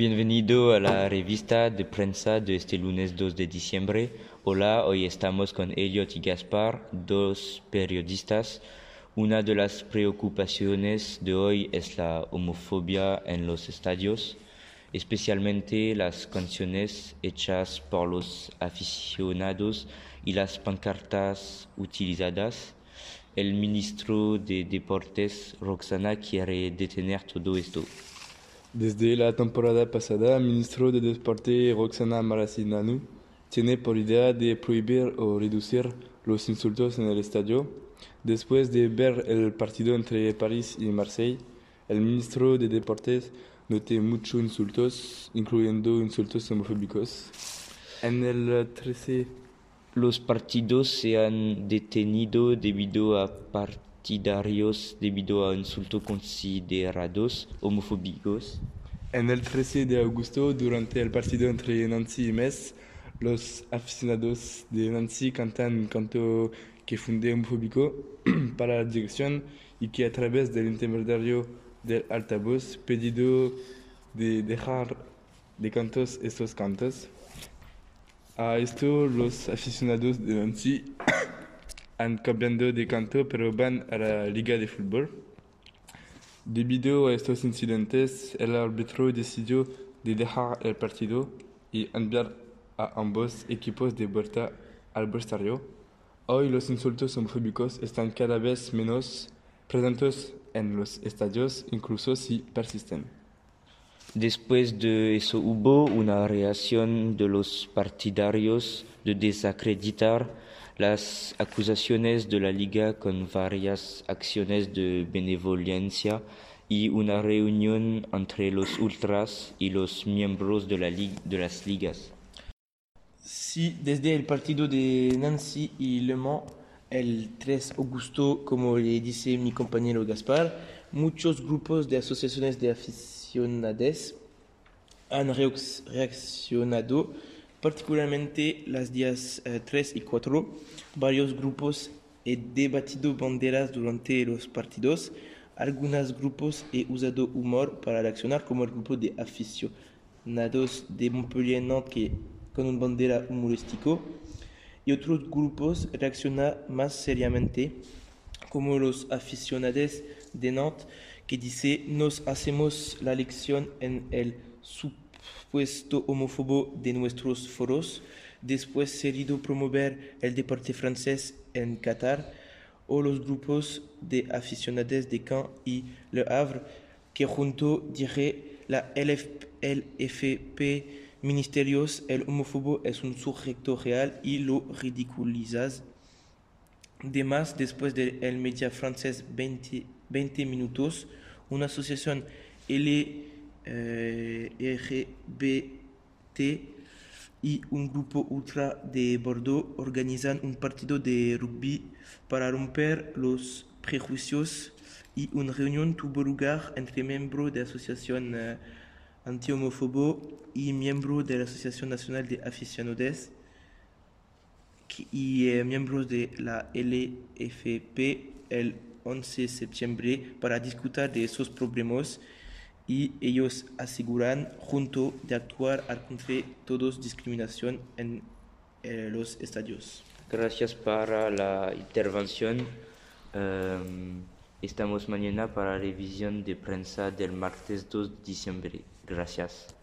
Bienvenido a la revista de prensa de este lunes 2 de diciembre. Hola, hoy estamos con Elliot y Gaspar, dos periodistas. Una de las preocupaciones de hoy es la homofobia en los estadios, especialmente las canciones hechas por los aficionados y las pancartas utilizadas. El ministro de Deportes, Roxana, quiere detener todo esto. Desde la temporada pasada, el ministro de Deportes, Roxana Maracinanu, tiene por idea de prohibir o reducir los insultos en el estadio. Después de ver el partido entre París y Marseille, el ministro de Deportes notó muchos insultos, incluyendo insultos homofóbicos. En el 13, los partidos se han detenido debido a partidarios debido a insultos considerados homofóbicos. En el 13 de agosto, durante el partido entre Nancy y Metz, los aficionados de Nancy cantan un canto que funde homofóbico para la dirección y que a través del intermediario del altavoz pedido de dejar de cantos estos cantos. A esto los aficionados de Nancy han cambiado de canto, pero van a la liga de fútbol. Debido a estos incidentes, el árbitro decidió de dejar el partido y enviar a ambos equipos de vuelta al vestuario. Hoy los insultos homofóbicos están cada vez menos presentes en los estadios, incluso si persisten. Después de eso hubo una reacción de los partidarios de desacreditar las acusaciones de la Liga con varias acciones de benevolencia y una reunión entre los ultras y los miembros de las ligas. Sí, desde el partido de Nancy y Le Mans, el 3 de agosto, como le dice mi compañero Gaspar, muchos grupos de asociaciones de aficionados han reaccionado, particularmente los días 3 y 4. Varios grupos han debatido banderas durante los partidos. Algunos grupos han usado humor para reaccionar, como el grupo de aficionados de Montpellier-Nantes que con un bandera humorístico, y otros grupos reaccionan más seriamente, como los aficionados de Nantes que dice: nos hacemos la lección en el supuesto homófobo de nuestros foros. Después se hizo promover el deporte francés en Qatar, o los grupos de aficionados de Caen y Le Havre que junto dirige la LFP ministerios, el homófobo es un sujeto real y lo ridiculizas. Además, después del media francés 20 minutos, una asociación LGBT y un grupo ultra de Bordeaux organizan un partido de rugby para romper los prejuicios, y una reunión tuvo lugar entre miembros de asociación anti-homófobo y miembro de la Asociación Nacional de Aficionados y miembros de la LFP el 11 de septiembre para discutir de esos problemas, y ellos aseguran junto de actuar contra toda discriminación en los estadios. Gracias para la intervención. Estamos mañana para la revisión de prensa del martes 2 de diciembre. Gracias.